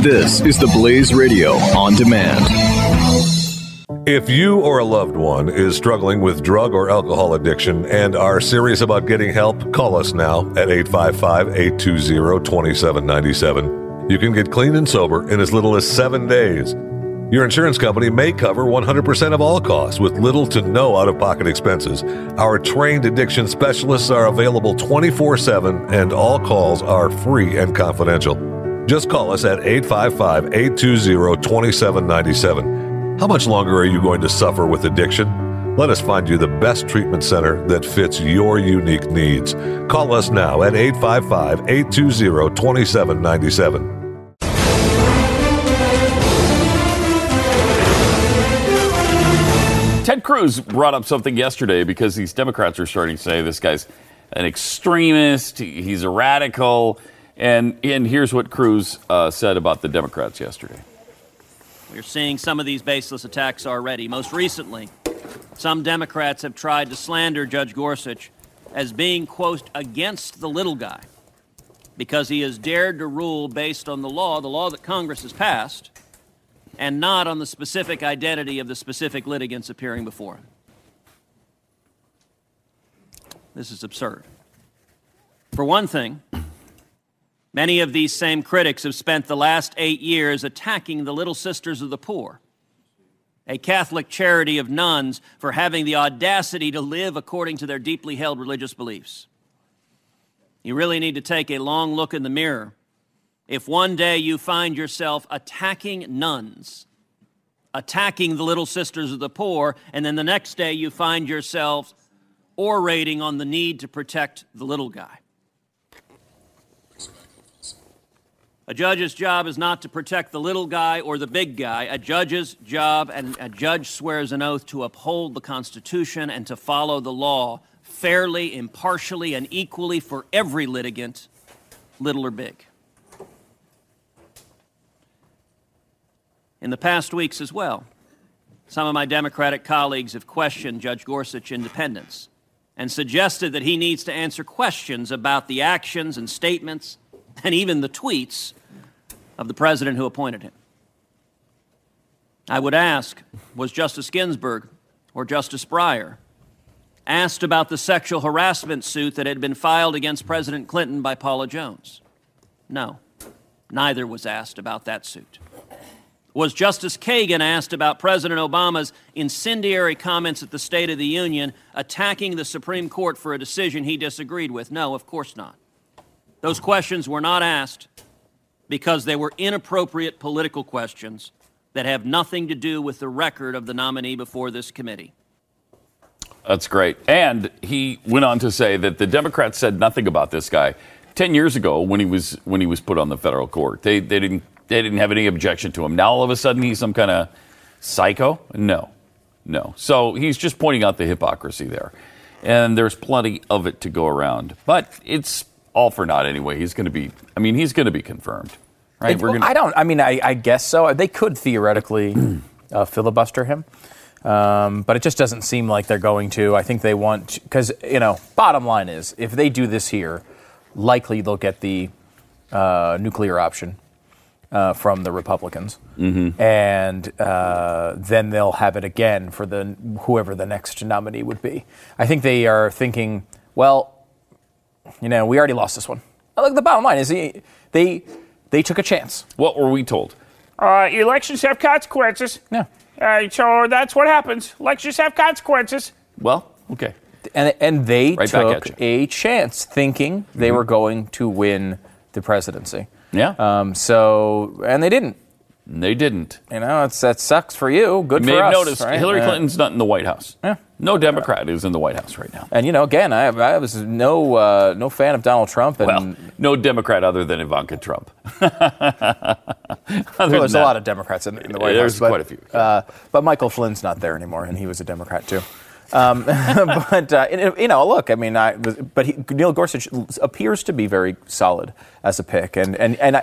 This is the Blaze Radio On Demand. If you or a loved one is struggling with drug or alcohol addiction and are serious about getting help, call us now at 855-820-2797. You can get clean and sober in as little as 7 days. Your insurance company may cover 100% of all costs with little to no out-of-pocket expenses. Our trained addiction specialists are available 24/7, and all calls are free and confidential. Just call us at 855-820-2797. How much longer are you going to suffer with addiction? Let us find you the best treatment center that fits your unique needs. Call us now at 855-820-2797. Ted Cruz brought up something yesterday because these Democrats are starting to say this guy's an extremist, he's a radical, and here's what Cruz said about the Democrats yesterday. We're seeing some of these baseless attacks already. Most recently, some Democrats have tried to slander Judge Gorsuch as being, quote, against the little guy because he has dared to rule based on the law that Congress has passed, and not on the specific identity of the specific litigants appearing before him. This is absurd. For one thing, many of these same critics have spent the last 8 years attacking the Little Sisters of the Poor, a Catholic charity of nuns, for having the audacity to live according to their deeply held religious beliefs. You really need to take a long look in the mirror if one day you find yourself attacking nuns, attacking the Little Sisters of the Poor, and then the next day you find yourself orating on the need to protect the little guy. A judge's job is not to protect the little guy or the big guy. A judge's job, and a judge swears an oath to uphold the Constitution and to follow the law fairly, impartially, and equally for every litigant, little or big. In the past weeks as well, some of my Democratic colleagues have questioned Judge Gorsuch's independence and suggested that he needs to answer questions about the actions and statements and even the tweets of the president who appointed him. I would ask, was Justice Ginsburg or Justice Breyer asked about the sexual harassment suit that had been filed against President Clinton by Paula Jones? No, neither was asked about that suit. Was Justice Kagan asked about President Obama's incendiary comments at the State of the Union attacking the Supreme Court for a decision he disagreed with? No, of course not. Those questions were not asked because they were inappropriate political questions that have nothing to do with the record of the nominee before this committee. That's great. And he went on to say that the Democrats said nothing about this guy 10 years ago when he was put on the federal court. They didn't have any objection to him. Now all of a sudden he's some kind of psycho? No. So he's just pointing out the hypocrisy there. And there's plenty of it to go around. But it's all for naught anyway. He's going to be confirmed. Right? I guess so. They could theoretically filibuster him. But it just doesn't seem like they're going to. I think they want, because, bottom line is, if they do this here, likely they'll get the nuclear option. From the Republicans, mm-hmm. and then they'll have it again for whoever the next nominee would be. I think they are thinking, well, we already lost this one. Look, the bottom line is they took a chance. What were we told? Elections have consequences. Yeah. So that's what happens. Elections have consequences. Well, okay. And they took a chance, thinking mm-hmm. they were going to win the presidency. Yeah. And they didn't. That sucks for you. Good for us. You may have noticed, right? Hillary Clinton's not in the White House. Yeah. No Democrat is in the White House right now. And again, I was no fan of Donald Trump. And no Democrat other than Ivanka Trump. There's a lot of Democrats in the White House. There's quite a few. But Michael Flynn's not there anymore, and he was a Democrat too. Neil Gorsuch appears to be very solid as a pick. And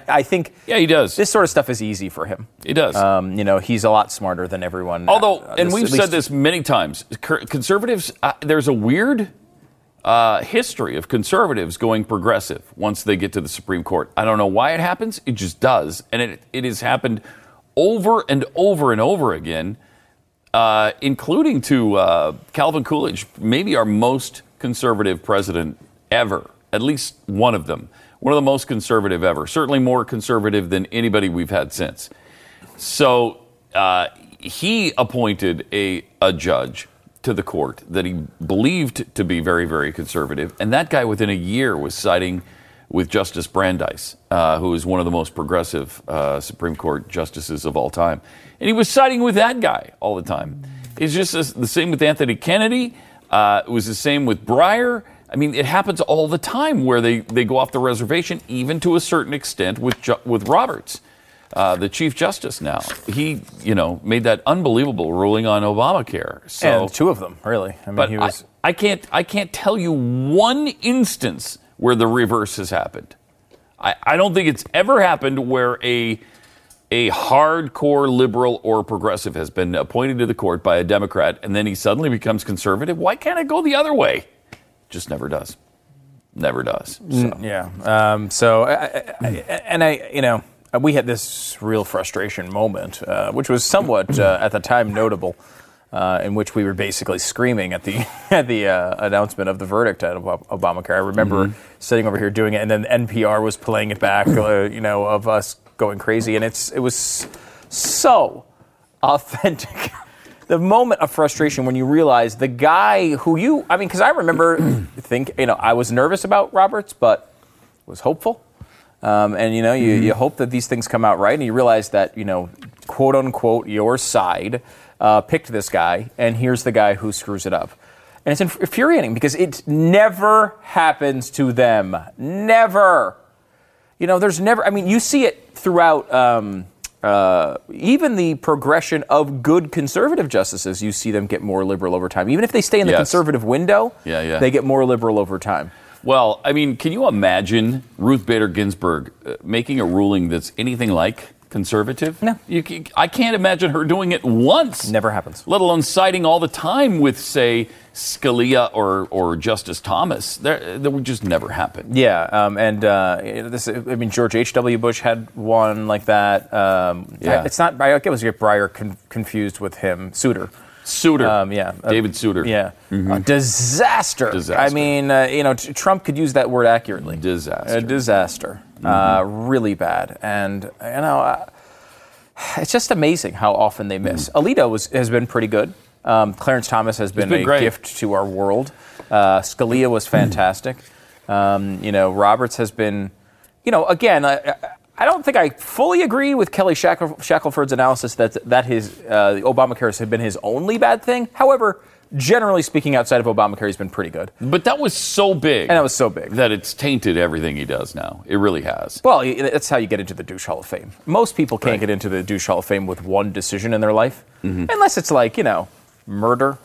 I think he does. This sort of stuff is easy for him. He does. He's a lot smarter than everyone. Although, we've said this many times, conservatives, there's a weird history of conservatives going progressive once they get to the Supreme Court. I don't know why it happens. It just does. And it has happened over and over and over again, including to Calvin Coolidge, maybe our most conservative president ever, at least one of them. One of the most conservative ever. Certainly more conservative than anybody we've had since. So he appointed a judge to the court that he believed to be very, very conservative. And that guy within a year was siding with Justice Brandeis, who is one of the most progressive Supreme Court justices of all time. And he was siding with that guy all the time. It's just the same with Anthony Kennedy. It was the same with Breyer. I mean, it happens all the time where they go off the reservation, even to a certain extent with Roberts. The Chief Justice now, he, made that unbelievable ruling on Obamacare. So, and two of them, really. I mean, but he was... I can't tell you one instance where the reverse has happened. I don't think it's ever happened where a hardcore liberal or progressive has been appointed to the court by a Democrat and then he suddenly becomes conservative. Why can't it go the other way? Just never does. Never does. So. Yeah. So we had this real frustration moment, which was somewhat at the time notable, in which we were basically screaming at the announcement of the verdict at Obamacare. I remember sitting over here doing it, and then NPR was playing it back, of us going crazy, and it was so authentic. The moment of frustration when you realize the guy who because I remember I was nervous about Roberts, but was hopeful. You hope that these things come out right, and you realize that, quote unquote, your side picked this guy, and here's the guy who screws it up. And it's infuriating because it never happens to them. Never. There's never, you see it throughout even the progression of good conservative justices. You see them get more liberal over time. Even if they stay in the conservative window, they get more liberal over time. Well, can you imagine Ruth Bader Ginsburg making a ruling that's anything like conservative? No. I can't imagine her doing it once. Never happens. Let alone siding all the time with, say, Scalia or Justice Thomas. That would just never happen. Yeah, George H. W. Bush had one like that. It's not, I guess you get Breyer confused with him, Souter. David Souter. Yeah. Mm-hmm. Disaster. Trump could use that word accurately. Disaster. Mm-hmm. Really bad. And, it's just amazing how often they miss. Mm-hmm. Alito has been pretty good. Clarence Thomas has been a great gift to our world. Scalia was fantastic. Roberts has been, again, I don't think I fully agree with Kelly Shackelford's analysis that his Obamacare has been his only bad thing. However, generally speaking, outside of Obamacare, he's been pretty good. But that was so big. That it's tainted everything he does now. It really has. Well, that's how you get into the douche hall of fame. Most people can't get into the douche hall of fame with one decision in their life. Mm-hmm. Unless it's like, murder.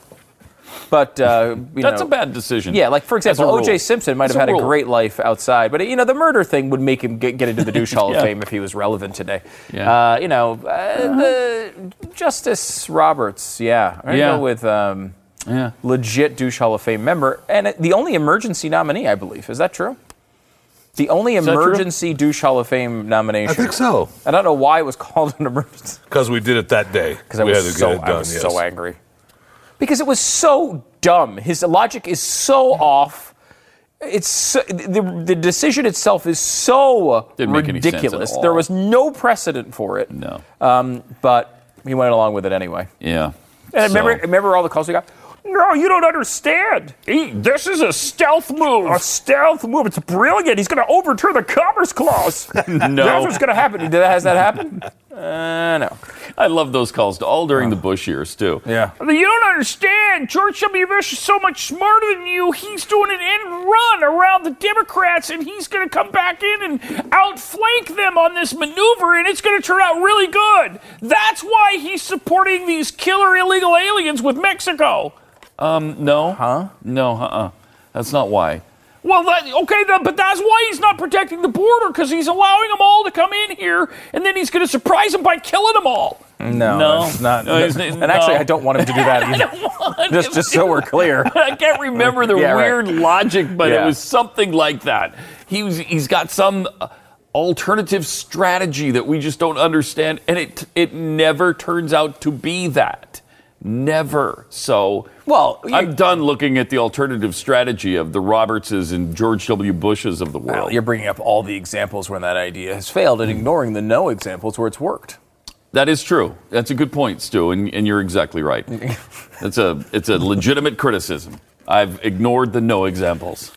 But, that's a bad decision. Yeah, like, for example, O.J. Simpson might have had a great life outside. But, the murder thing would make him get into the douche hall of fame if he was relevant today. Yeah. Justice Roberts, go with legit douche hall of fame member. And the only emergency nominee, I believe. Is that true? The only emergency douche hall of fame nomination. I think so. I don't know why it was called an emergency. Because we did it that day. Because I was so angry. Because it was so dumb. His logic is so off. It's so, the decision itself is so ridiculous. There was no precedent for it. No. But he went along with it anyway. Yeah. And remember all the calls we got? No, you don't understand. This is a stealth move. It's brilliant. He's going to overturn the Commerce Clause. No. That's what's going to happen. Has that happened? No. I love those calls, all during the Bush years, too. Yeah. You don't understand. George W. Bush is so much smarter than you. He's doing an end run around the Democrats, and he's going to come back in and outflank them on this maneuver, and it's going to turn out really good. That's why he's supporting these killer illegal aliens with Mexico. No. Huh? No, That's not why. Well, but that's why he's not protecting the border, because he's allowing them all to come in here, and then he's going to surprise them by killing them all. No, it's not. No, and actually, I don't want him to do that either. Just so we're clear. I can't remember the weird logic, but it was something like that. He's got some alternative strategy that we just don't understand, and it never turns out to be that. Never. So I'm done looking at the alternative strategy of the Robertses and George W. Bushes of the world. Well, you're bringing up all the examples when that idea has failed and ignoring the no examples where it's worked. That is true. That's a good point, Stu, and you're exactly right. It's a legitimate criticism. I've ignored the no examples.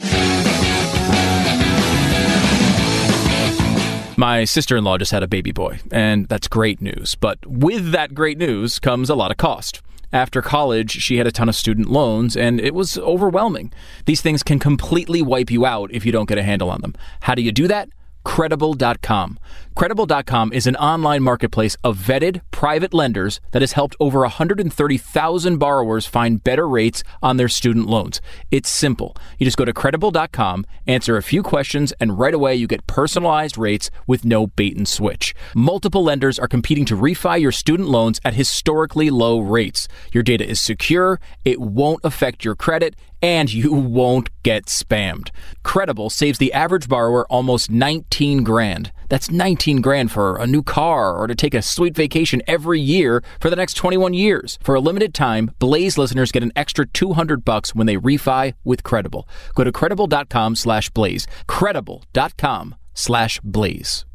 My sister-in-law just had a baby boy, and that's great news. But with that great news comes a lot of cost. After college, she had a ton of student loans, and it was overwhelming. These things can completely wipe you out if you don't get a handle on them. How do you do that? Credible.com. Credible.com is an online marketplace of vetted private lenders that has helped over 130,000 borrowers find better rates on their student loans. It's simple. You just go to Credible.com, answer a few questions, and right away you get personalized rates with no bait and switch. Multiple lenders are competing to refi your student loans at historically low rates. Your data is secure, it won't affect your credit, and you won't get spammed. Credible saves the average borrower almost $19,000. That's $19,000 for a new car or to take a sweet vacation every year for the next 21 years. For a limited time, Blaze listeners get an extra $200 when they refi with Credible. Go to Credible.com/Blaze. Credible.com/Blaze.